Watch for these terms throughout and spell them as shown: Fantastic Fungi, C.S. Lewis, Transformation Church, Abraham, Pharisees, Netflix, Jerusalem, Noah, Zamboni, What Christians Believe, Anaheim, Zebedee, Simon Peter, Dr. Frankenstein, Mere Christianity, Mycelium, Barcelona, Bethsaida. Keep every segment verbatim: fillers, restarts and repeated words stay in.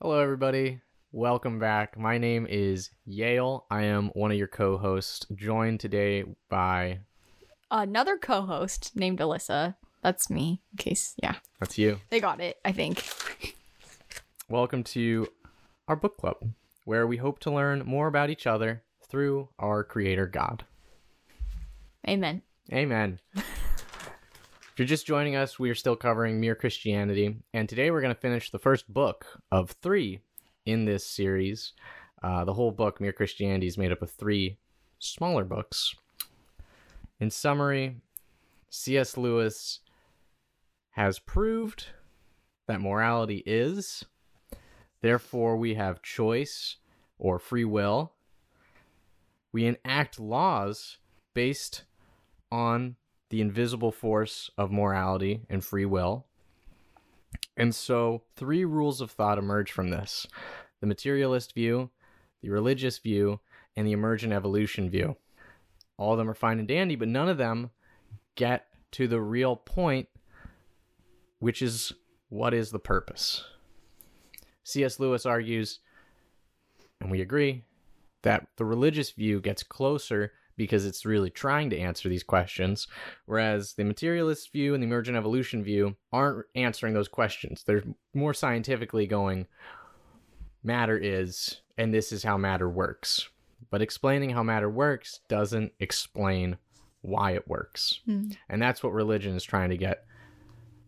Hello, everybody. Welcome back. My name is Yale. I am one of your co-hosts, joined today by... another co-host named Alyssa. That's me, in case, yeah. That's you. They got it, I think. Welcome to our book club, where we hope to learn more about each other through our Creator God. Amen. Amen. If you're just joining us, we are still covering Mere Christianity, and today we're going to finish the first book of three in this series. Uh, the whole book, Mere Christianity, is made up of three smaller books. In summary, C S Lewis has proved that morality is, therefore we have choice or free will. We enact laws based on the invisible force of morality and free will. And so three rules of thought emerge from this: the materialist view, the religious view, and the emergent evolution view. All of them are fine and dandy, but none of them get to the real point, which is what is the purpose. C S Lewis argues, and we agree, that the religious view gets closer because it's really trying to answer these questions, whereas the materialist view and the emergent evolution view aren't answering those questions. They're more scientifically going, matter is, and this is how matter works. But explaining how matter works doesn't explain why it works. Mm. And that's what religion is trying to get,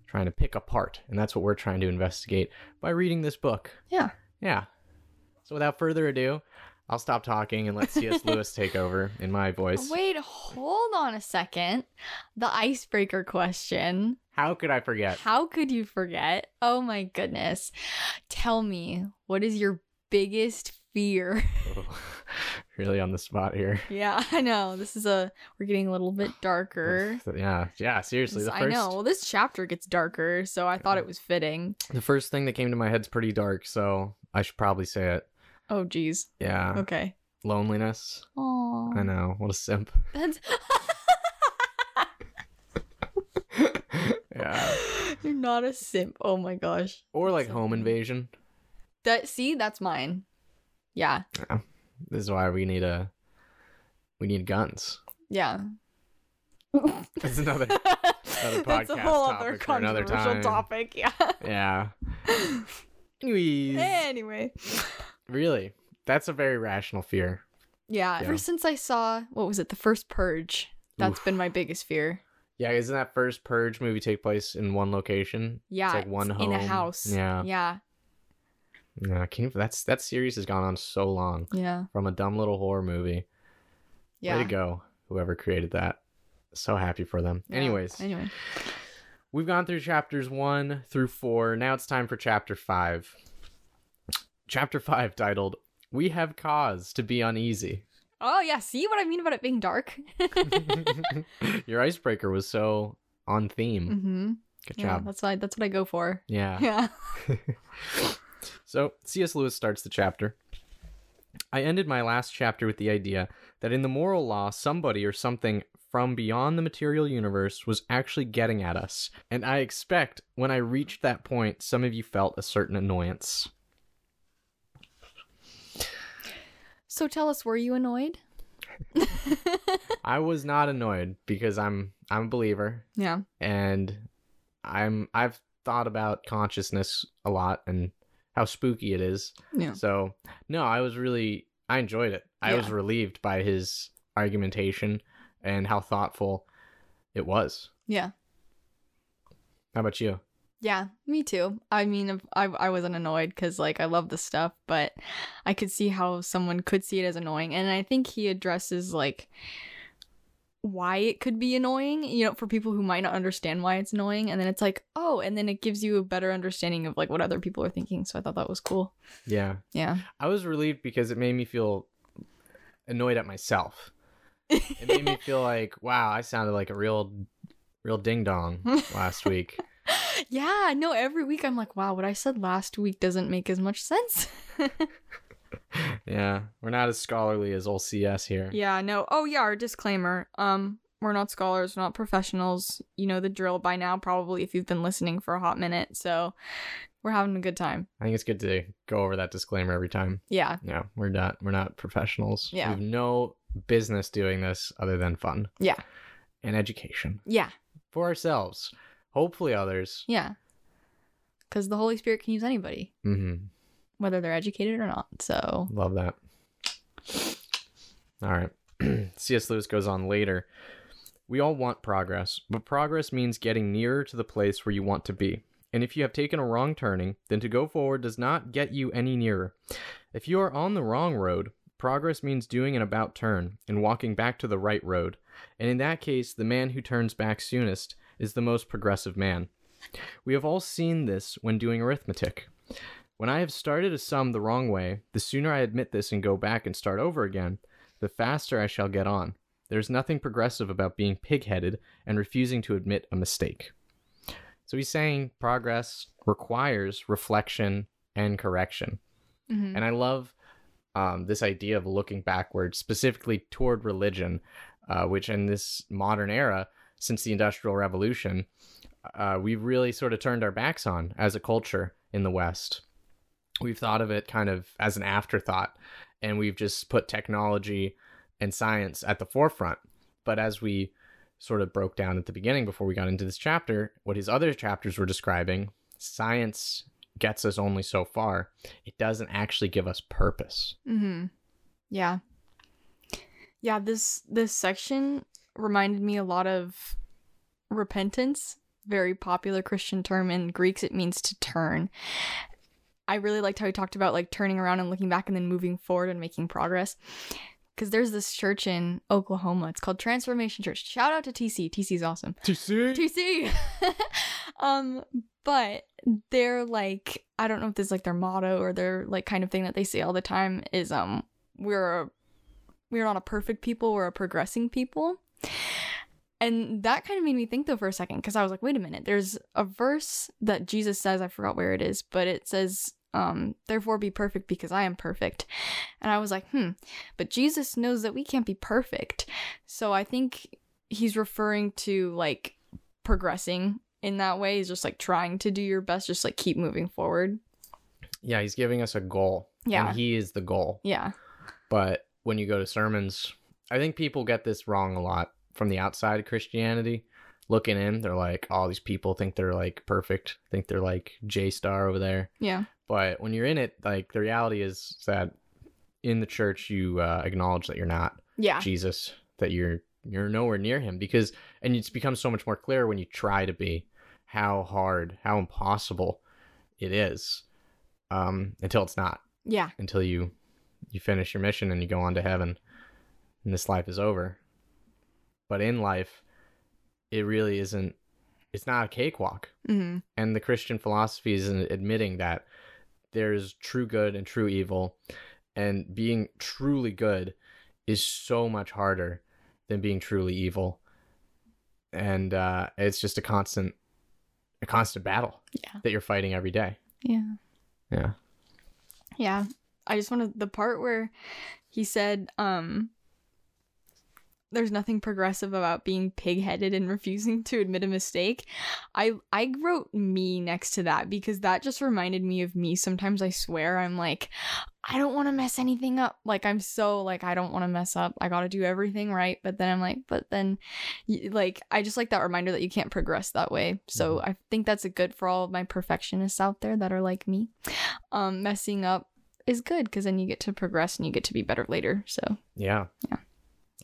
trying to pick apart. And that's what we're trying to investigate by reading this book. Yeah. Yeah. So without further ado, I'll stop talking and let C S Lewis take over in my voice. Wait, hold on a second. The icebreaker question. How could I forget? How could you forget? Oh my goodness. Tell me, what is your biggest fear? Oh, really on the spot here. Yeah, I know. This is a, we're getting a little bit darker. yeah, yeah, seriously. The first, I know. Well, this chapter gets darker, so I thought it was fitting. The first thing that came to my head's pretty dark, so I should probably say it. Oh, geez. Yeah. Okay. Loneliness. Aww. I know. What a simp. That's... yeah. You're not a simp. Oh, my gosh. Or like home invasion. That See, that's mine. Yeah. yeah. This is why we need a... We need guns. Yeah. That's another, another podcast That's a whole topic other controversial another topic. Yeah. Yeah. Anyways. Anyway. Really? That's a very rational fear. Yeah, yeah. Ever since I saw, what was it, the first Purge, that's Oof. been my biggest fear. Yeah, isn't that first Purge movie take place in one location? Yeah, it's like one it's home. In a house. Yeah. Yeah. Yeah, can you, that's, that series has gone on so long. Yeah. From a dumb little horror movie. Yeah. Way to go, whoever created that. So happy for them. Yeah. Anyways. Anyway. We've gone through chapters one through four. Now it's time for chapter five. Chapter five, titled, We Have Cause to Be Uneasy. Oh, yeah. See what I mean about it being dark? Your icebreaker was so on theme. Mm-hmm. Good yeah, job. That's what, I, that's what I go for. Yeah. Yeah. So, C S Lewis starts the chapter. I ended my last chapter with the idea that in the moral law, somebody or something from beyond the material universe was actually getting at us. And I expect when I reached that point, some of you felt a certain annoyance. So tell us, were you annoyed? I was not annoyed because I'm I'm a believer. Yeah. And I'm I've thought about consciousness a lot and how spooky it is. Yeah. So no, I was really I enjoyed it. I yeah. was relieved by his argumentation and how thoughtful it was. Yeah. How about you? Yeah, me too. I mean, I I wasn't annoyed because, like, I love this stuff, but I could see how someone could see it as annoying. And I think he addresses, like, why it could be annoying, you know, for people who might not understand why it's annoying. And then it's like, oh, and then it gives you a better understanding of, like, what other people are thinking. So I thought that was cool. Yeah. Yeah. I was relieved because it made me feel annoyed at myself. It made me feel like, wow, I sounded like a real, real ding-dong last week. Yeah, no, every week I'm like, wow, what I said last week doesn't make as much sense. Yeah, we're not as scholarly as old C S here. Yeah, no. Oh, yeah, our disclaimer. Um, we're not scholars, we're not professionals. You know the drill by now, probably, if you've been listening for a hot minute. So We're having a good time. I think it's good to go over that disclaimer every time. Yeah. Yeah. We're not we're not professionals. Yeah. We have no business doing this other than fun. Yeah. And education. Yeah. For ourselves. Hopefully others. Yeah. Because the Holy Spirit can use anybody. Mm-hmm. Whether they're educated or not. So. Love that. All right. C S Lewis goes on later. We all want progress, but progress means getting nearer to the place where you want to be. And if you have taken a wrong turning, then to go forward does not get you any nearer. If you are on the wrong road, progress means doing an about turn and walking back to the right road. And in that case, the man who turns back soonest is the most progressive man. We have all seen this when doing arithmetic. When I have started a sum the wrong way, the sooner I admit this and go back and start over again, the faster I shall get on. There's nothing progressive about being pig-headed and refusing to admit a mistake. So he's saying progress requires reflection and correction. Mm-hmm. And I love um, this idea of looking backwards, specifically toward religion, uh, which in this modern era, since the Industrial Revolution, uh, we've really sort of turned our backs on as a culture in the West. We've thought of it kind of as an afterthought, and we've just put technology and science at the forefront. But as we sort of broke down at the beginning before we got into this chapter, what his other chapters were describing, science gets us only so far. It doesn't actually give us purpose. Mm-hmm. Yeah. Yeah, this this section reminded me a lot of repentance, very popular Christian term. In Greeks, it means to turn. I really liked how he talked about like turning around and looking back and then moving forward and making progress. Because there's this church in Oklahoma. It's called Transformation Church. Shout out to T C. T C's awesome. T C? T C! um, but they're like, I don't know if this is like their motto or their like kind of thing that they say all the time is, um, we're, a, we're not a perfect people, we're a progressing people. And that kind of made me think though for a second, because I was like, wait a minute. There's a verse that Jesus says, I forgot where it is, but it says, Um, therefore be perfect because I am perfect. And I was like, hmm, but Jesus knows that we can't be perfect. So I think he's referring to like progressing in that way. He's just like trying to do your best, just like keep moving forward. Yeah, he's giving us a goal. Yeah. And he is the goal. Yeah. But when you go to sermons, I think people get this wrong a lot from the outside of Christianity. Looking in, they're like, all oh, these people think they're like perfect, think they're like J-Star over there. Yeah. But when you're in it, like the reality is that in the church, you uh, acknowledge that you're not yeah. Jesus, that you're you're nowhere near him, because and it's become so much more clear when you try to be how hard, how impossible it is um, until it's not. Yeah. Until you you finish your mission and you go on to heaven and this life is over. But in life, it really isn't, it's not a cakewalk. Mm-hmm. And the Christian philosophy is admitting that there's true good and true evil. And being truly good is so much harder than being truly evil. And uh, it's just a constant, a constant battle yeah. that you're fighting every day. Yeah. Yeah. Yeah. I just wanted the part where he said, um, there's nothing progressive about being pig-headed and refusing to admit a mistake. I I wrote me next to that because that just reminded me of me. Sometimes I swear I'm like, I don't want to mess anything up. Like I'm so like, I don't want to mess up. I got to do everything right. But then I'm like, but then like, I just like that reminder that you can't progress that way. So mm-hmm. I think that's a good for all of my perfectionists out there that are like me. Um, messing up is good because then you get to progress and you get to be better later. So yeah, yeah,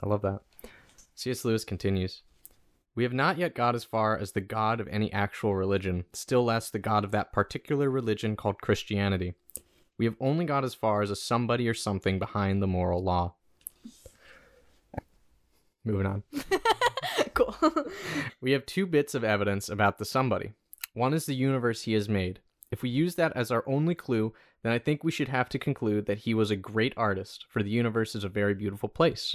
I love that. C S Lewis continues, we have not yet got as far as the God of any actual religion, still less the God of that particular religion called Christianity. We have only got as far as a somebody or something behind the moral law. Moving on. Cool. We have two bits of evidence about the somebody. One is the universe he has made. If we use that as our only clue, then I think we should have to conclude that he was a great artist, for the universe is a very beautiful place.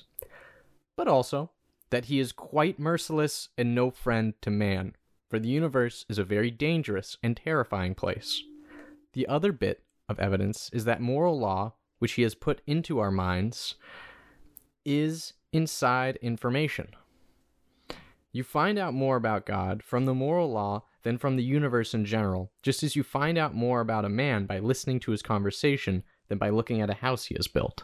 But also, that he is quite merciless and no friend to man, for the universe is a very dangerous and terrifying place. The other bit of evidence is that moral law, which he has put into our minds, is inside information. You find out more about God from the moral law than from the universe in general, just as you find out more about a man by listening to his conversation than by looking at a house he has built.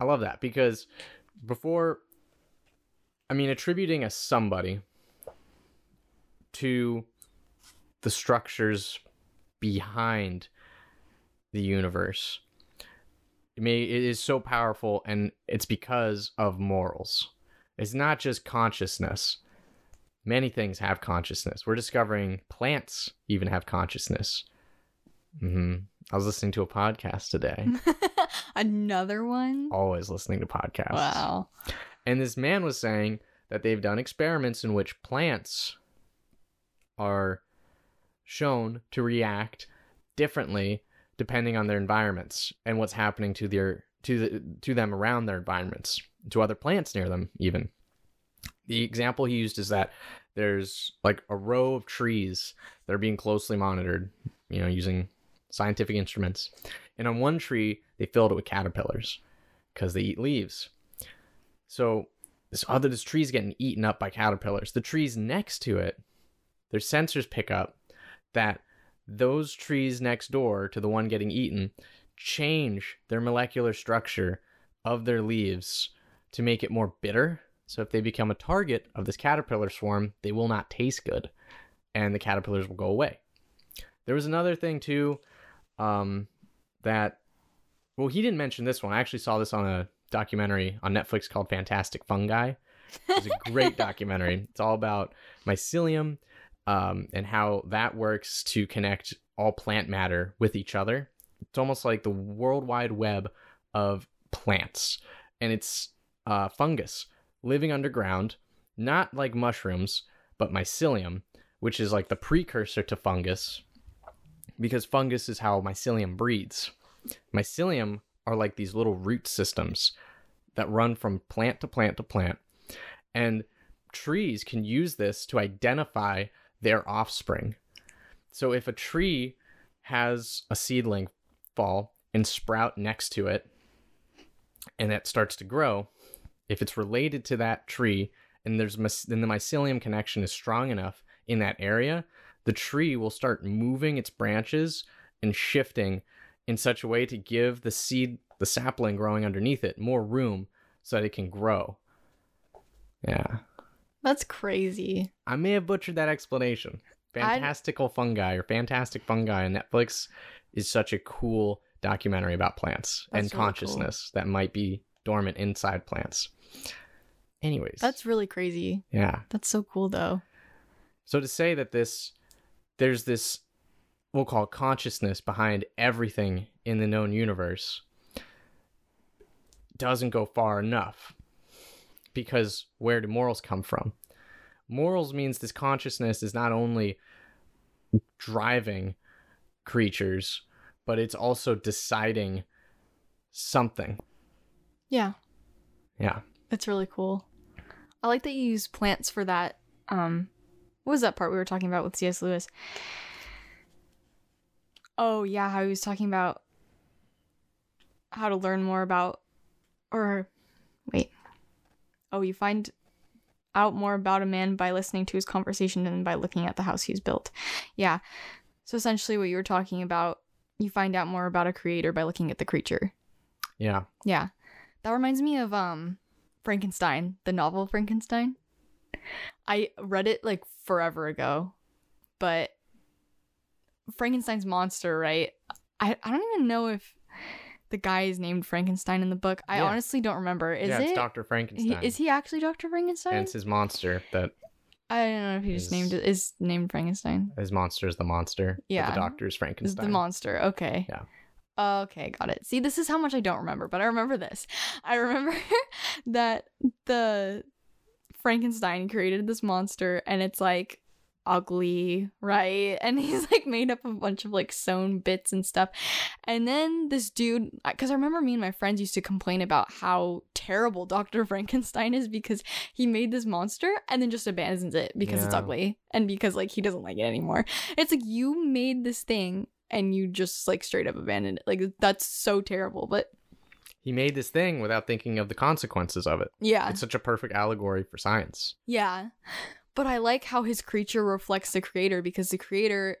I love that, because before, I mean, attributing a somebody to the structures behind the universe, it, may, it is so powerful, and it's because of morals. It's not just consciousness. Many things have consciousness. We're discovering plants even have consciousness. Mm-hmm. I was listening to a podcast today. Another one? Always listening to podcasts. Wow. And this man was saying that they've done experiments in which plants are shown to react differently depending on their environments and what's happening to their to the, to them around their environments, to other plants near them even. The example he used is that there's like a row of trees that are being closely monitored, you know, using scientific instruments. And on one tree, they filled it with caterpillars because they eat leaves. So this other this tree's getting eaten up by caterpillars. The trees next to it, their sensors pick up that those trees next door to the one getting eaten change their molecular structure of their leaves to make it more bitter. So if they become a target of this caterpillar swarm, they will not taste good, and the caterpillars will go away. There was another thing too, um, that, well, he didn't mention this one. I actually saw this on a documentary on Netflix called Fantastic Fungi. It's a great documentary. It's all about mycelium, um, and how that works to connect all plant matter with each other. It's almost like the World Wide Web of plants, and it's uh, fungus living underground, not like mushrooms, but mycelium, which is like the precursor to fungus, because fungus is how mycelium breeds. Mycelium are like these little root systems that run from plant to plant to plant, and trees can use this to identify their offspring. So if a tree has a seedling fall and sprout next to it, and it starts to grow, if it's related to that tree and there's then the mycelium connection is strong enough in that area, the tree will start moving its branches and shifting in such a way to give the seed, the sapling growing underneath it, more room so that it can grow. Yeah. That's crazy. I may have butchered that explanation. Fantastical I'd... Fungi or Fantastic Fungi on Netflix is such a cool documentary about plants. That's and really consciousness cool. That might be dormant inside plants. Anyways. That's really crazy. Yeah. That's so cool though. So to say that this, there's this, we'll call consciousness behind everything in the known universe, doesn't go far enough. Because where do morals come from? Morals means this consciousness is not only driving creatures, but it's also deciding something. Yeah. Yeah. It's really cool. I like that you use plants for that. Um, what was that part we were talking about with C S Lewis? Oh, yeah, how he was talking about how to learn more about, or wait. Oh, you find out more about a man by listening to his conversation than by looking at the house he's built. Yeah. So essentially what you were talking about, you find out more about a creator by looking at the creature. Yeah. Yeah. That reminds me of um, Frankenstein, the novel Frankenstein. I read it like forever ago, but Frankenstein's monster, right? I, I don't even know if the guy is named Frankenstein in the book. I yeah. honestly don't remember. Is yeah, it's it? Doctor Frankenstein. He, is he actually Doctor Frankenstein? And it's his monster that... I don't know if he is, just named it. Is named Frankenstein. His monster is the monster. Yeah. The doctor is Frankenstein. It's the monster. Okay. Yeah. Okay, got it. See, this is how much I don't remember, but I remember this. I remember that the Frankenstein created this monster, and it's like ugly, right? And he's like made up of a bunch of like sewn bits and stuff. And then this dude, because I remember me and my friends used to complain about how terrible Doctor Frankenstein is, because he made this monster and then just abandons it because yeah. it's ugly, and because like he doesn't like it anymore. It's like, you made this thing and you just like straight up abandoned it. Like, that's so terrible. But he made this thing without thinking of the consequences of it. Yeah. It's such a perfect allegory for science. Yeah. But I like how his creature reflects the creator, because the creator,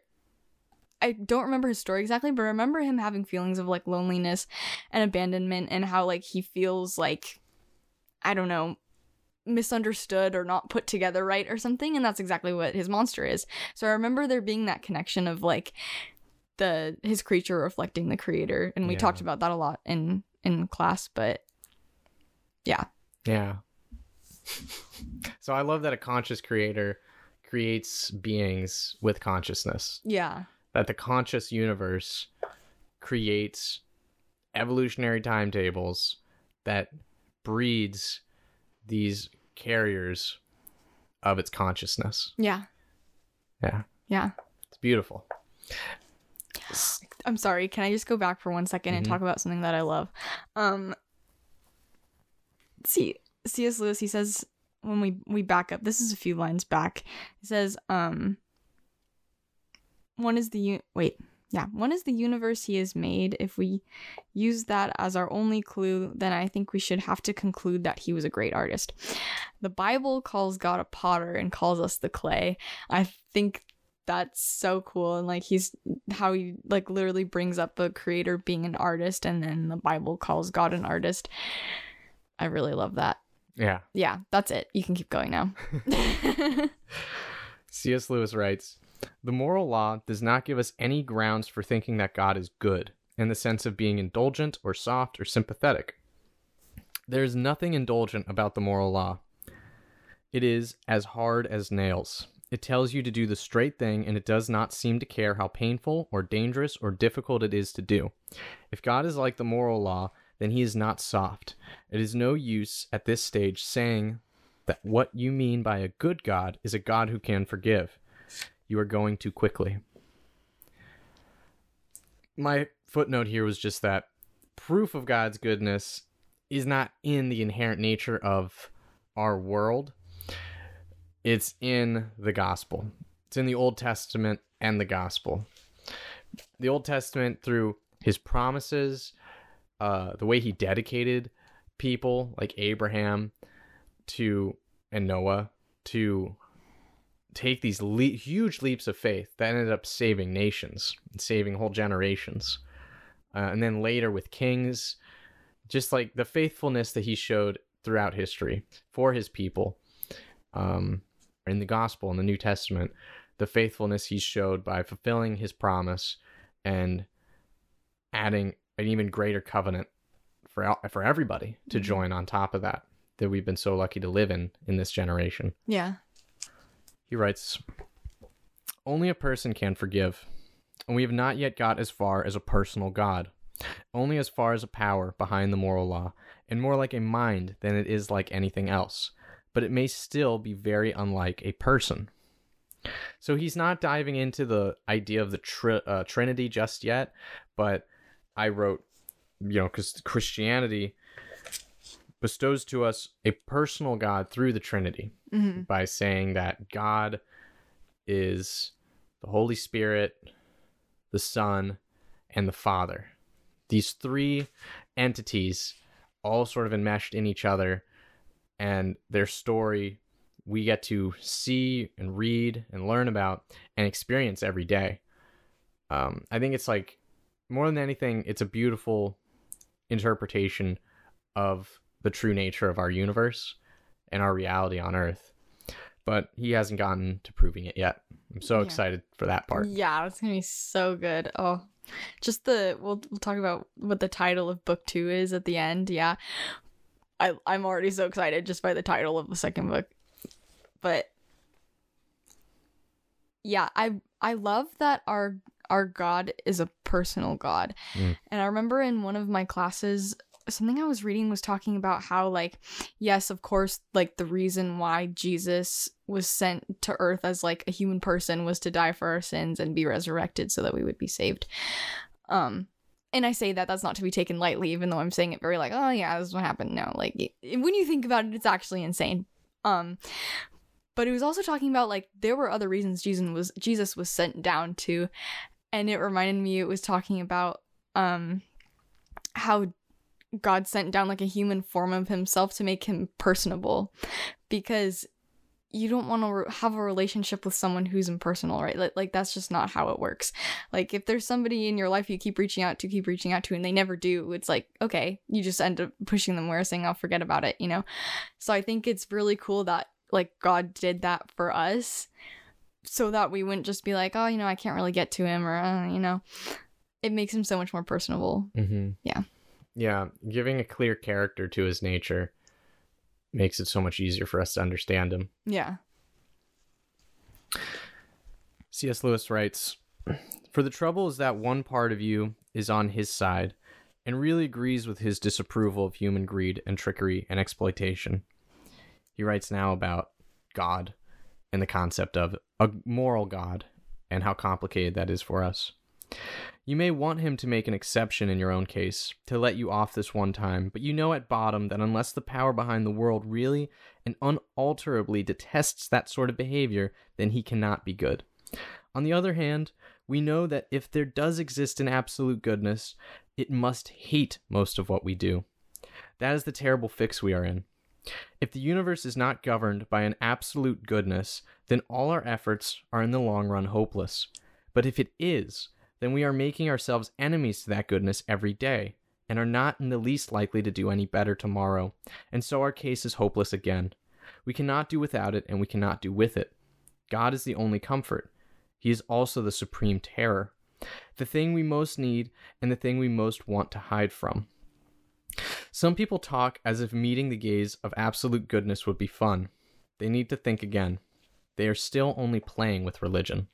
I don't remember his story exactly, but I remember him having feelings of like loneliness and abandonment, and how like he feels like, I don't know, misunderstood or not put together right or something, and that's exactly what his monster is. So I remember there being that connection of like the his creature reflecting the creator, and we yeah. talked about that a lot in in class, but yeah yeah so I love that a conscious creator creates beings with consciousness, yeah that the conscious universe creates evolutionary timetables that breeds these carriers of its consciousness. Yeah. Yeah. Yeah. It's beautiful. I'm sorry. Can I just go back for one second mm-hmm. and talk about something that I love? Um, see, C S. Lewis, he says, when we, we back up, this is a few lines back. He says, um, one is the, u- wait, yeah. One is the universe he has made. If we use that as our only clue, then I think we should have to conclude that he was a great artist. The Bible calls God a potter and calls us the clay. I think that's so cool. And like, he's how he like literally brings up the creator being an artist, and then the Bible calls God an artist. I really love that. Yeah. Yeah. That's it. You can keep going now. C S. Lewis writes, the moral law does not give us any grounds for thinking that God is good, in the sense of being indulgent or soft or sympathetic. There is nothing indulgent about the moral law. It is as hard as nails. It tells you to do the straight thing, and it does not seem to care how painful or dangerous or difficult it is to do. If God is like the moral law, then he is not soft. It is no use at this stage saying that what you mean by a good God is a God who can forgive. You are going too quickly. My footnote here was just that proof of God's goodness is not in the inherent nature of our world. It's in the gospel. It's in the Old Testament and the gospel. The Old Testament, through his promises, uh, the way he dedicated people like Abraham to and Noah to take these le- huge leaps of faith that ended up saving nations and saving whole generations. Uh, and then later with kings, just like the faithfulness that he showed throughout history for his people, um, in the gospel, in the New Testament, the faithfulness he showed by fulfilling his promise and adding an even greater covenant for, for everybody to join on top of that, that we've been so lucky to live in, in this generation. Yeah. He writes, only a person can forgive, and we have not yet got as far as a personal God, only as far as a power behind the moral law, and more like a mind than it is like anything else, but it may still be very unlike a person. So he's not diving into the idea of the tri- uh, Trinity just yet, but I wrote, you know, because Christianity bestows to us a personal God through the Trinity mm-hmm. by saying that God is the Holy Spirit, the Son, and the Father. These three entities all sort of enmeshed in each other, and their story we get to see and read and learn about and experience every day. Um, I think it's like, more than anything, it's a beautiful interpretation of the true nature of our universe and our reality on Earth. But he hasn't gotten to proving it yet. I'm so yeah. excited for that part. Yeah, it's going to be so good. Oh, just the, we'll, we'll talk about what the title of book two is at the end. Yeah. I, I'm already so excited just by the title of the second book. But yeah, I, I love that our, our God is a personal God. Mm. And I remember in one of my classes, something I was reading was talking about how, like, yes, of course, like, the reason why Jesus was sent to earth as, like, a human person was to die for our sins and be resurrected so that we would be saved. Um, and I say that that's not to be taken lightly, even though I'm saying it very, like, oh, yeah, this is what happened. No, like, it, when you think about it, it's actually insane. Um, but it was also talking about, like, there were other reasons Jesus was, Jesus was sent down to, and it reminded me it was talking about um how God sent down like a human form of himself to make him personable, because you don't want to re- have a relationship with someone who's impersonal, right? Like, like that's just not how it works. Like, if there's somebody in your life you keep reaching out to, keep reaching out to, and they never do, it's like, okay, you just end up pushing them away, saying, I'll forget about it, you know? So I think it's really cool that, like, God did that for us so that we wouldn't just be like, oh, you know, I can't really get to him, or, uh, you know, it makes him so much more personable. Mm-hmm. Yeah. Yeah. Giving a clear character to his nature makes it so much easier for us to understand him. Yeah. C S. Lewis writes, "For the trouble is that one part of you is on his side and really agrees with his disapproval of human greed and trickery and exploitation." He writes now about God and the concept of a moral God and how complicated that is for us. "You may want him to make an exception in your own case, to let you off this one time, but you know at bottom that unless the power behind the world really and unalterably detests that sort of behavior, then he cannot be good. On the other hand, we know that if there does exist an absolute goodness, it must hate most of what we do. That is the terrible fix we are in. If the universe is not governed by an absolute goodness, then all our efforts are in the long run hopeless. But if it is, then we are making ourselves enemies to that goodness every day, and are not in the least likely to do any better tomorrow, and so our case is hopeless again. We cannot do without it, and we cannot do with it. God is the only comfort. He is also the supreme terror, the thing we most need, and the thing we most want to hide from. Some people talk as if meeting the gaze of absolute goodness would be fun. They need to think again. They are still only playing with religion."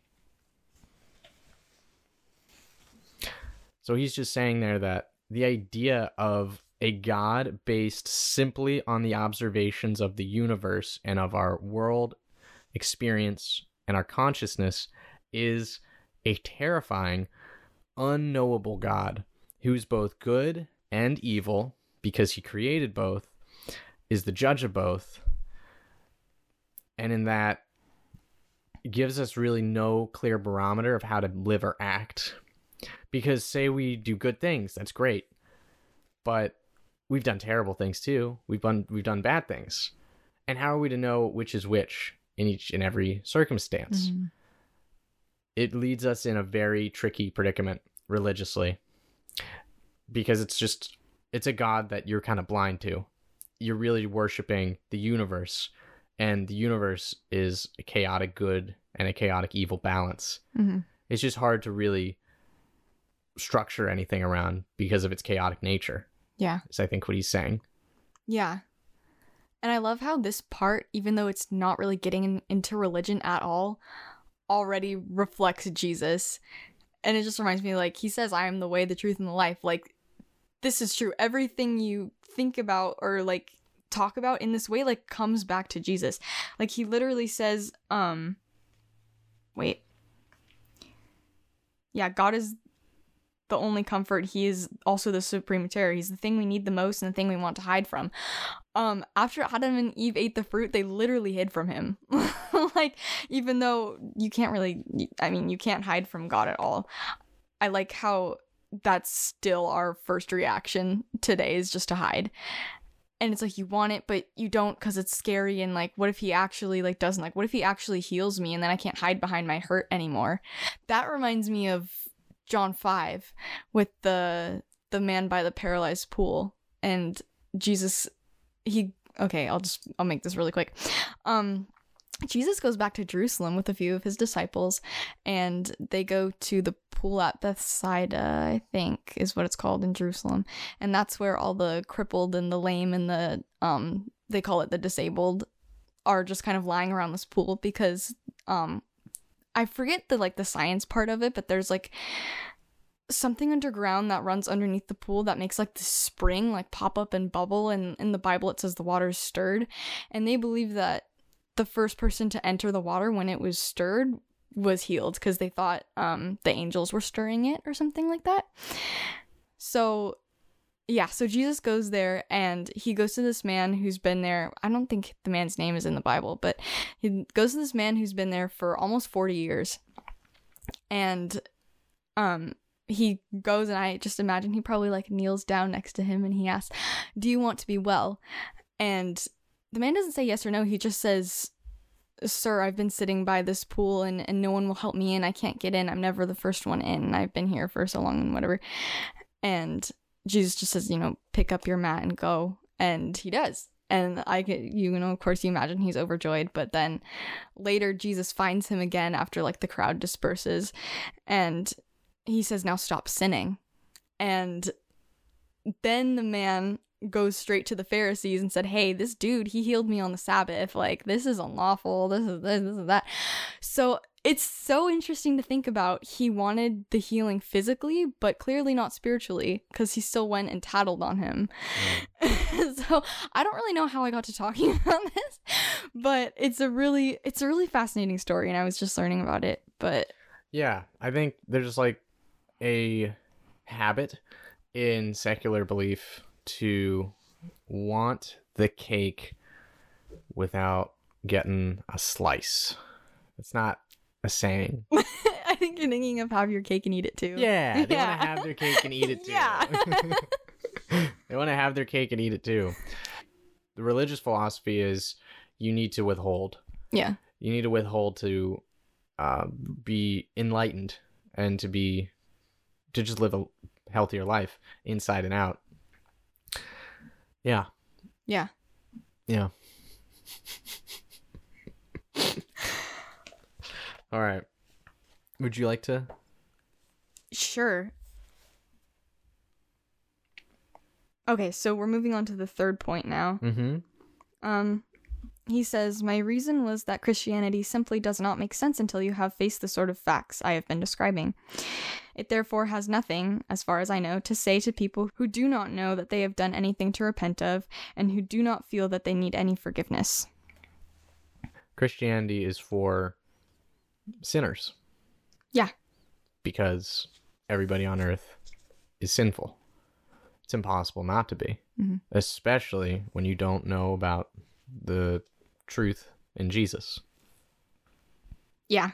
So he's just saying there that the idea of a God based simply on the observations of the universe and of our world experience and our consciousness is a terrifying, unknowable God who's both good and evil, because he created both, is the judge of both, and in that gives us really no clear barometer of how to live or act. Because say we do good things, that's great, but we've done terrible things too. We've done we've done bad things, and how are we to know which is which in each and every circumstance? Mm-hmm. It leads us in a very tricky predicament religiously, because it's just it's a God that you're kind of blind to. You're really worshiping the universe, and the universe is a chaotic good and a chaotic evil balance. Mm-hmm. It's just hard to really structure anything around because of its chaotic nature. Yeah. Is I think what he's saying. Yeah. And I love how this part, even though it's not really getting in, into religion at all, already reflects Jesus. And it just reminds me, like, he says, "I am the way, the truth, and the life." Like, this is true. Everything you think about or, like, talk about in this way, like, comes back to Jesus. Like, he literally says, um, wait. Yeah, God is the only comfort. He is also the supreme terror. He's the thing we need the most and the thing we want to hide from. Um, after Adam and Eve ate the fruit, they literally hid from him. Like, even though you can't really, I mean, you can't hide from God at all. I like how that's still our first reaction today, is just to hide. And it's like, you want it, but you don't, because it's scary. And, like, what if he actually, like, doesn't? Like, what if he actually heals me and then I can't hide behind my hurt anymore? That reminds me of John five with the the man by the paralyzed pool, and Jesus, he okay I'll just I'll make this really quick. um Jesus goes back to Jerusalem with a few of his disciples, and they go to the pool at Bethsaida, I think is what it's called in Jerusalem, and that's where all the crippled and the lame and the um they call it the disabled are just kind of lying around this pool, because um I forget the, like, the science part of it, but there's, like, something underground that runs underneath the pool that makes, like, the spring, like, pop up and bubble, and in the Bible it says the water is stirred, and they believe that the first person to enter the water when it was stirred was healed, because they thought um, the angels were stirring it or something like that. So, yeah, so Jesus goes there, and he goes to this man who's been there. I don't think the man's name is in the Bible, but he goes to this man who's been there for almost forty years. And um, he goes, and I just imagine he probably, like, kneels down next to him, and he asks, "Do you want to be well?" And the man doesn't say yes or no. He just says, sir, I've been sitting by this pool and, and no one will help me in. I can't get in. I'm never the first one in. I've been here for so long and whatever. And Jesus just says, you know, pick up your mat and go. And he does. And I get, you know, of course, you imagine he's overjoyed. But then later, Jesus finds him again after, like, the crowd disperses. And he says, now stop sinning. And then the man goes straight to the Pharisees and said, hey, this dude, he healed me on the Sabbath. Like, this is unlawful. This is this, this is that. So it's so interesting to think about. He wanted the healing physically, but clearly not spiritually, because he still went and tattled on him. So I don't really know how I got to talking about this, but it's a really, it's a really fascinating story, and I was just learning about it. But yeah, I think there's like a habit in secular belief to want the cake without getting a slice. It's not a saying. I think you're thinking of have your cake and eat it too. Yeah, they yeah. want to have their cake and eat it too. Yeah. They want to have their cake and eat it too. The religious philosophy is you need to withhold. Yeah. You need to withhold to uh, be enlightened and to be to just live a healthier life inside and out. Yeah. Yeah. Yeah. All right. Would you like to? Sure. Okay, so we're moving on to the third point now. Mm-hmm. Um, he says, my reason was that Christianity simply does not make sense until you have faced the sort of facts I have been describing. It therefore has nothing, as far as I know, to say to people who do not know that they have done anything to repent of and who do not feel that they need any forgiveness. Christianity is for sinners. Yeah. Because everybody on earth is sinful. It's impossible not to be, mm-hmm. especially when you don't know about the truth in Jesus. Yeah.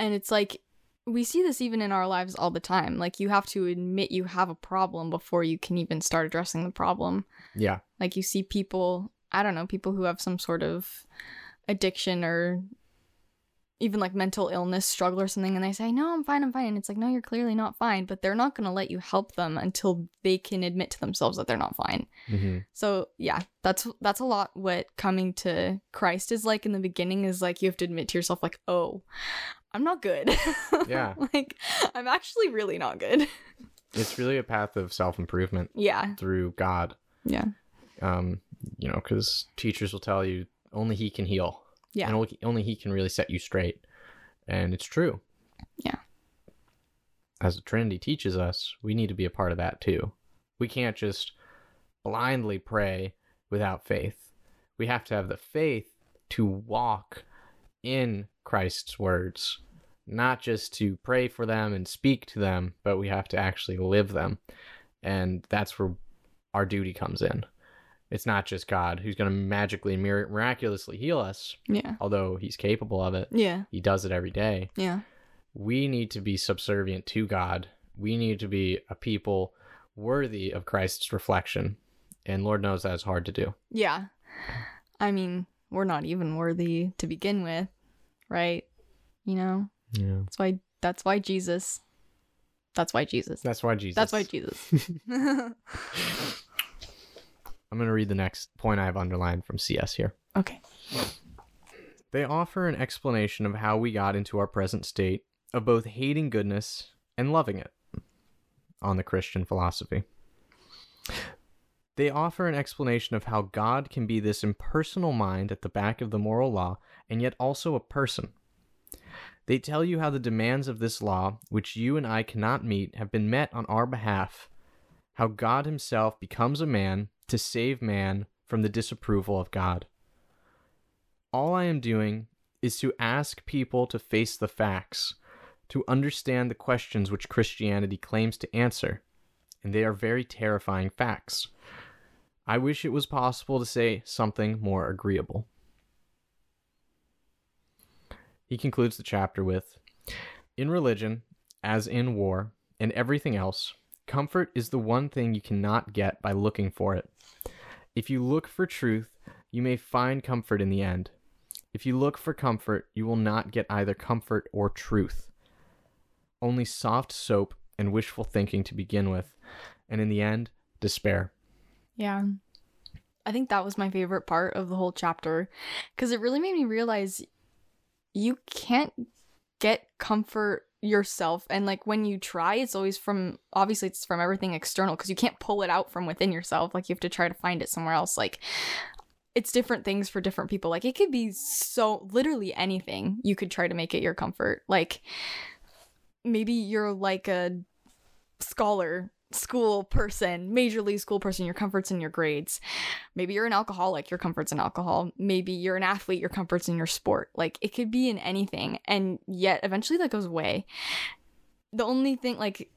And it's like, we see this even in our lives all the time. Like, you have to admit you have a problem before you can even start addressing the problem. Yeah. Like, you see people, I don't know, people who have some sort of addiction or even like mental illness struggle or something, and they say, no, I'm fine, I'm fine. And it's like, no, you're clearly not fine, but they're not going to let you help them until they can admit to themselves that they're not fine. Mm-hmm. So yeah, that's, that's a lot what coming to Christ is like in the beginning, is like, you have to admit to yourself, like, oh, I'm not good. Yeah. Like, I'm actually really not good. It's really a path of self-improvement. Yeah. Through God. Yeah. Um, you know, because teachers will tell you only he can heal. Yeah. And only, only he can really set you straight. And it's true. Yeah. As the Trinity teaches us, we need to be a part of that too. We can't just blindly pray without faith. We have to have the faith to walk in Christ's words, not just to pray for them and speak to them, but we have to actually live them. And that's where our duty comes in. It's not just God who's going to magically, mir- miraculously heal us. Yeah. Although he's capable of it. Yeah. He does it every day. Yeah. We need to be subservient to God. We need to be a people worthy of Christ's reflection. And Lord knows that's hard to do. Yeah. I mean, we're not even worthy to begin with, right? You know? Yeah. That's why, that's why Jesus. That's why Jesus. That's why Jesus. That's why Jesus. I'm going to read the next point I have underlined from C S here. Okay. They offer an explanation of how we got into our present state of both hating goodness and loving it on the Christian philosophy. They offer an explanation of how God can be this impersonal mind at the back of the moral law and yet also a person. They tell you how the demands of this law, which you and I cannot meet, have been met on our behalf, how God himself becomes a man to save man from the disapproval of God. All I am doing is to ask people to face the facts, to understand the questions which Christianity claims to answer, and they are very terrifying facts. I wish it was possible to say something more agreeable. He concludes the chapter with, in religion, as in war, and everything else, comfort is the one thing you cannot get by looking for it. If you look for truth, you may find comfort in the end. If you look for comfort, you will not get either comfort or truth. Only soft soap and wishful thinking to begin with, and in the end, despair. Yeah. I think that was my favorite part of the whole chapter, because it really made me realize you can't get comfort yourself. And like when you try, it's always from, obviously it's from everything external, because you can't pull it out from within yourself. Like you have to try to find it somewhere else. Like it's different things for different people. Like it could be so literally anything you could try to make it your comfort. Like maybe you're like a scholar school person, major league school person, your comfort's in your grades. Maybe you're an alcoholic, your comfort's in alcohol. Maybe you're an athlete, your comfort's in your sport. Like it could be in anything, and yet eventually that goes away. The only thing like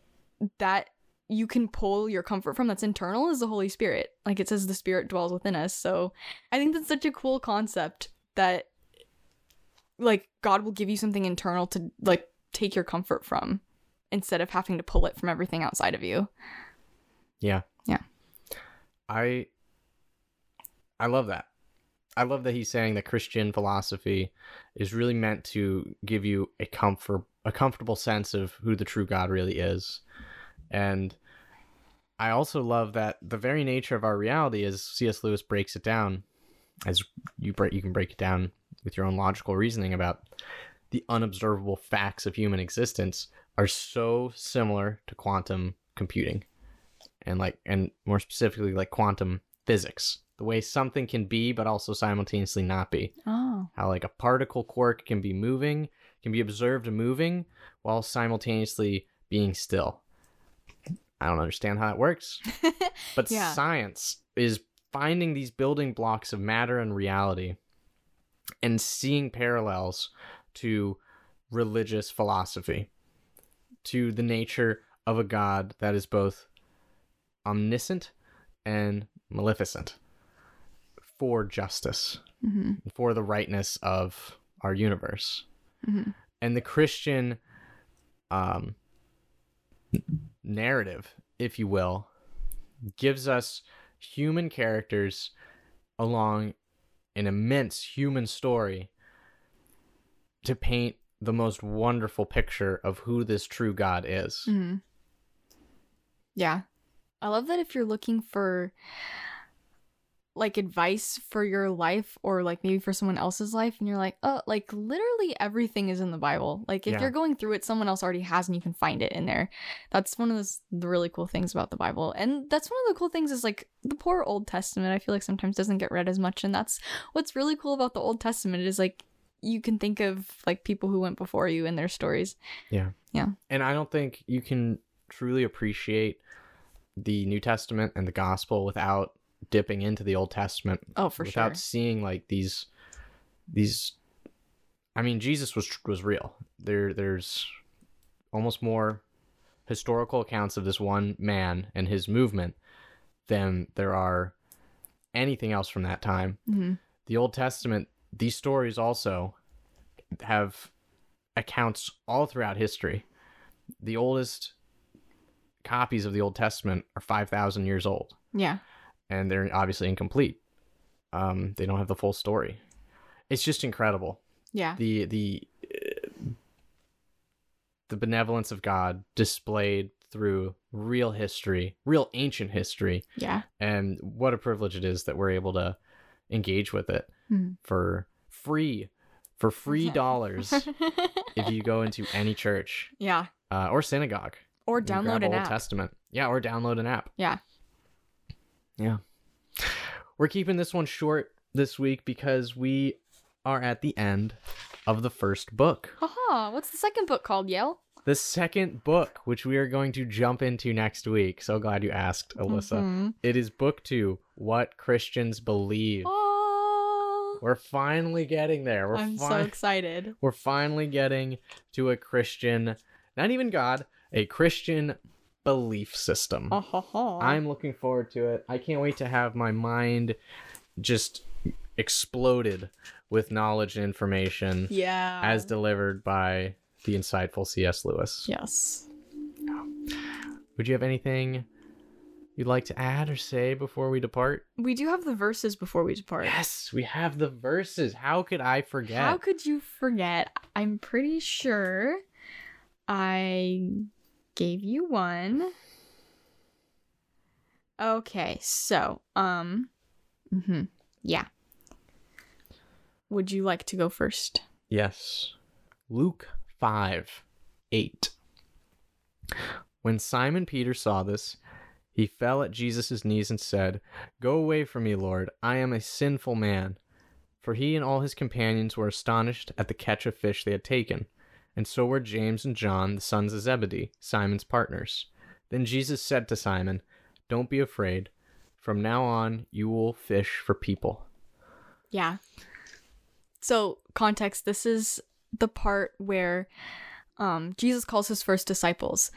that you can pull your comfort from that's internal is the Holy Spirit. Like it says the Spirit dwells within us. So I think that's such a cool concept that like God will give you something internal to like take your comfort from, instead of having to pull it from everything outside of you. Yeah. Yeah. I I love that. I love that he's saying that Christian philosophy is really meant to give you a comfort a comfortable sense of who the true God really is. And I also love that the very nature of our reality, as C S. Lewis breaks it down, as you break you can break it down with your own logical reasoning about the unobservable facts of human existence, are so similar to quantum computing and like, and more specifically like quantum physics, the way something can be, but also simultaneously not be. Oh. How like a particle quark can be moving, can be observed moving while simultaneously being still. I don't understand how it works, but yeah. Science is finding these building blocks of matter and reality and seeing parallels to religious philosophy, to the nature of a God that is both omniscient and maleficent for justice, mm-hmm. for the rightness of our universe. Mm-hmm. And the Christian um, narrative, if you will, gives us human characters along an immense human story to paint the most wonderful picture of who this true God is. Mm-hmm. Yeah. I love that if you're looking for like advice for your life, or like maybe for someone else's life, and you're like, oh, like literally everything is in the Bible. Like if yeah. you're going through it, someone else already has, and you can find it in there. That's one of those, the really cool things about the Bible. And that's one of the cool things is like the poor Old Testament, I feel like sometimes doesn't get read as much. And that's what's really cool about the Old Testament is like, you can think of like people who went before you and their stories. Yeah. Yeah. And I don't think you can truly appreciate the New Testament and the gospel without dipping into the Old Testament. Oh, for without sure. Without seeing like these, these, I mean, Jesus was, was real. There, there's almost more historical accounts of this one man and his movement than there are anything else from that time. Mm-hmm. The Old Testament, these stories also have accounts all throughout history. The oldest copies of the Old Testament are five thousand years old. Yeah. And they're obviously incomplete. Um, they don't have the full story. It's just incredible. Yeah. The, the, uh, the benevolence of God displayed through real history, real ancient history. Yeah. And what a privilege it is that we're able to engage with it. Mm. for free for free dollars if you go into any church yeah uh, or synagogue, or download an Old app. Testament yeah or download an app. Yeah yeah we're keeping this one short this week because we are at the end of the first book. Haha, what's the second book called, Yale? The second book, which we are going to jump into next week. So glad you asked, Alyssa. Mm-hmm. It is book two, What Christians Believe. Oh. We're finally getting there. We're I'm fi- so excited. We're finally getting to a Christian, not even God, a Christian belief system. Oh, ho, ho. I'm looking forward to it. I can't wait to have my mind just exploded with knowledge and information. Yeah. As delivered by the insightful C S Lewis. Yes. Would you have anything you'd like to add or say before we depart? We do have the verses before we depart. Yes, we have the verses. How could I forget? How could you forget? I'm pretty sure I gave you one. Okay, so, um, mm-hmm, yeah. Would you like to go first? Yes. Luke five, eight. When Simon Peter saw this, he fell at Jesus' knees and said, "Go away from me, Lord, I am a sinful man." For he and all his companions were astonished at the catch of fish they had taken, and so were James and John, the sons of Zebedee, Simon's partners. Then Jesus said to Simon, "Don't be afraid. From now on, you will fish for people." Yeah. So, context, this is the part where um, Jesus calls his first disciples.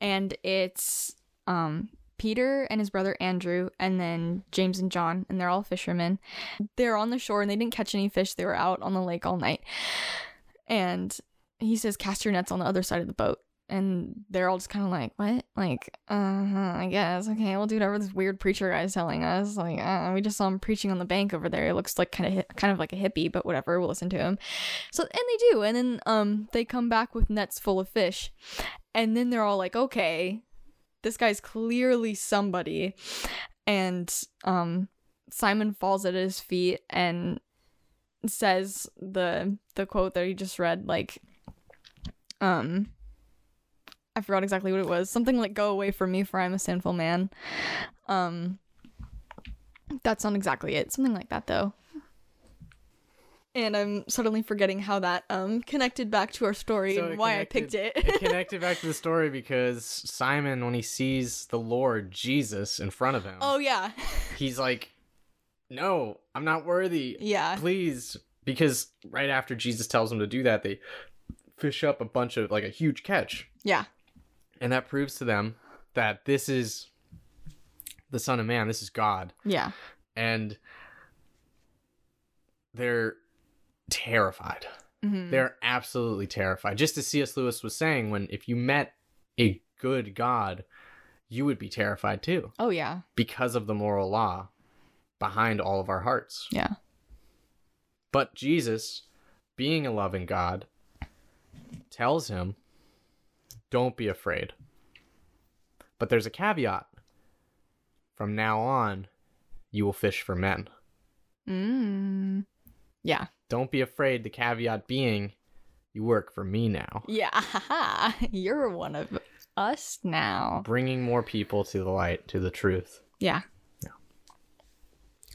And it's um, Peter and his brother Andrew, and then James and John, and they're all fishermen. They're on the shore, and they didn't catch any fish. They were out on the lake all night. And he says, "Cast your nets on the other side of the boat." And they're all just kind of like, what? Like, uh, I guess, okay, we'll do whatever this weird preacher guy is telling us. Like, uh, we just saw him preaching on the bank over there. It looks like kind of hi- kind of like a hippie, but whatever, we'll listen to him. So, and they do. And then um, they come back with nets full of fish. And then they're all like, okay, this guy's clearly somebody. And um, Simon falls at his feet and says the the quote that he just read, like, um... I forgot exactly what it was. Something like, "Go away from me, for I'm a sinful man." Um, that's not exactly it. Something like that, though. And I'm suddenly forgetting how that um connected back to our story so and why I picked it. It connected back to the story because Simon, when he sees the Lord Jesus in front of him. Oh, yeah. He's like, "No, I'm not worthy. Yeah. Please." Because right after Jesus tells him to do that, they fish up a bunch of, like, a huge catch. Yeah. And that proves to them that this is the Son of Man. This is God. Yeah. And they're terrified. Mm-hmm. They're absolutely terrified. Just as C S. Lewis was saying, when if you met a good God, you would be terrified too. Oh, yeah. Because of the moral law behind all of our hearts. Yeah. But Jesus, being a loving God, tells him, "Don't be afraid." But there's a caveat. From now on, you will fish for men. Mm. Yeah. Don't be afraid. The caveat being, you work for me now. Yeah. You're one of us now. Bringing more people to the light, to the truth. Yeah. Yeah.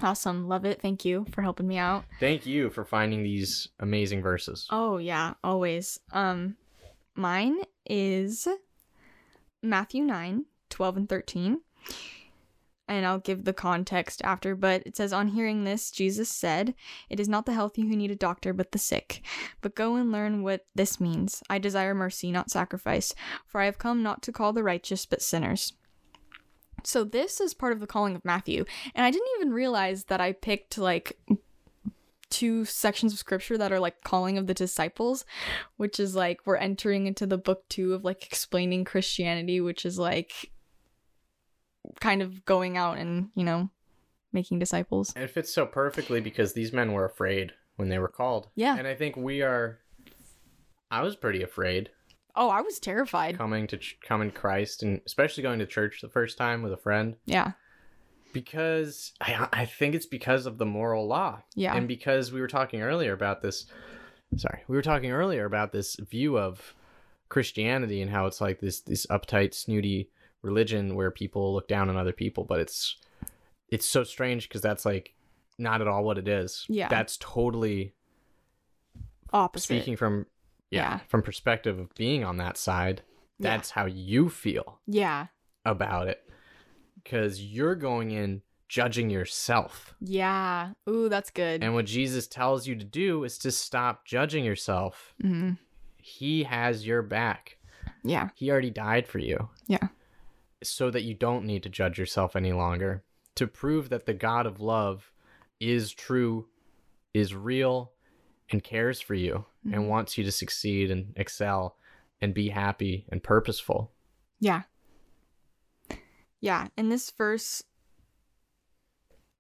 Awesome. Love it. Thank you for helping me out. Thank you for finding these amazing verses. Oh, yeah. Always. Um, mine is Matthew nine, twelve and thirteen. And I'll give the context after, but it says, "On hearing this, Jesus said, 'It is not the healthy who need a doctor, but the sick. But go and learn what this means. I desire mercy, not sacrifice, for I have come not to call the righteous, but sinners.'" So this is part of the calling of Matthew. And I didn't even realize that I picked, like, two sections of scripture that are like calling of the disciples, which is like we're entering into the book two of like explaining Christianity, which is like kind of going out and, you know, making disciples. And it fits so perfectly because these men were afraid when they were called. Yeah. And I think we are I was pretty afraid. Oh, I was terrified coming to ch- coming to Christ, and especially going to church the first time with a friend. Yeah. Because I I think it's because of the moral law. Yeah. And because we were talking earlier about this, sorry, we were talking earlier about this view of Christianity and how it's like this, this uptight, snooty religion where people look down on other people. But it's, it's so strange because that's like not at all what it is. Yeah. That's totally opposite. Speaking from, yeah, yeah. from perspective of being on that side, that's yeah. how you feel. Yeah. About it. Because you're going in judging yourself. Yeah. Ooh, that's good. And what Jesus tells you to do is to stop judging yourself. Mm-hmm. He has your back. Yeah. He already died for you. Yeah. So that you don't need to judge yourself any longer. To prove that the God of love is true, is real, and cares for you. Mm-hmm. And wants you to succeed and excel and be happy and purposeful. Yeah. Yeah, in this verse,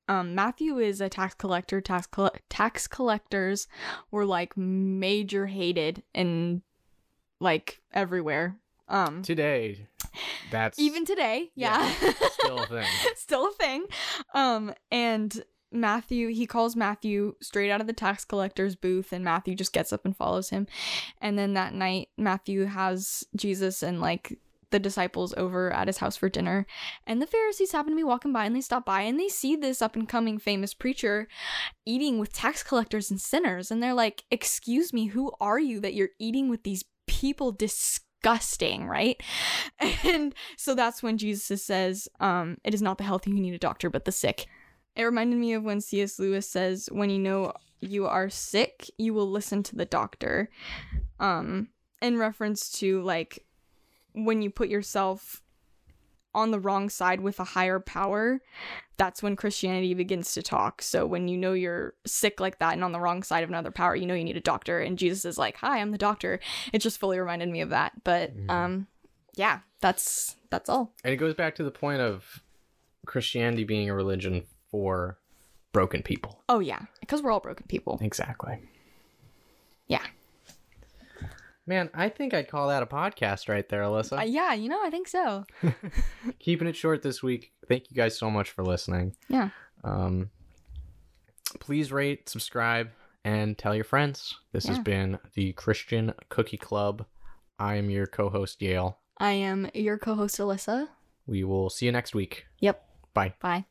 um, Matthew is a tax collector. Tax coll- tax collectors were like major hated and like everywhere. Um, today, that's even today. Yeah, yeah still a thing. Still a thing. Um, and Matthew, he calls Matthew straight out of the tax collector's booth, and Matthew just gets up and follows him. And then that night, Matthew has Jesus and like the disciples over at his house for dinner, and the Pharisees happen to be walking by, and they stop by and they see this up and coming famous preacher eating with tax collectors and sinners, and they're like, excuse me, who are you that you're eating with these people? Disgusting, right? And so that's when Jesus says, um it is not the healthy who need a doctor but the sick. It reminded me of when C S Lewis says, when you know you are sick, you will listen to the doctor, um in reference to like when you put yourself on the wrong side with a higher power, that's when Christianity begins to talk. So when you know you're sick like that and on the wrong side of another power, you know you need a doctor. And Jesus is like, hi, I'm the doctor. It just fully reminded me of that. But um, yeah, that's that's all. And it goes back to the point of Christianity being a religion for broken people. Oh, yeah, because we're all broken people. Exactly. Yeah. Man, I think I'd call that a podcast right there, Alyssa. Uh, yeah, you know, I think so. Keeping it short this week. Thank you guys so much for listening. Yeah. Um, please rate, subscribe, and tell your friends. This yeah. has been the Christian Cookie Club. I am your co-host, Yale. I am your co-host, Alyssa. We will see you next week. Yep. Bye. Bye.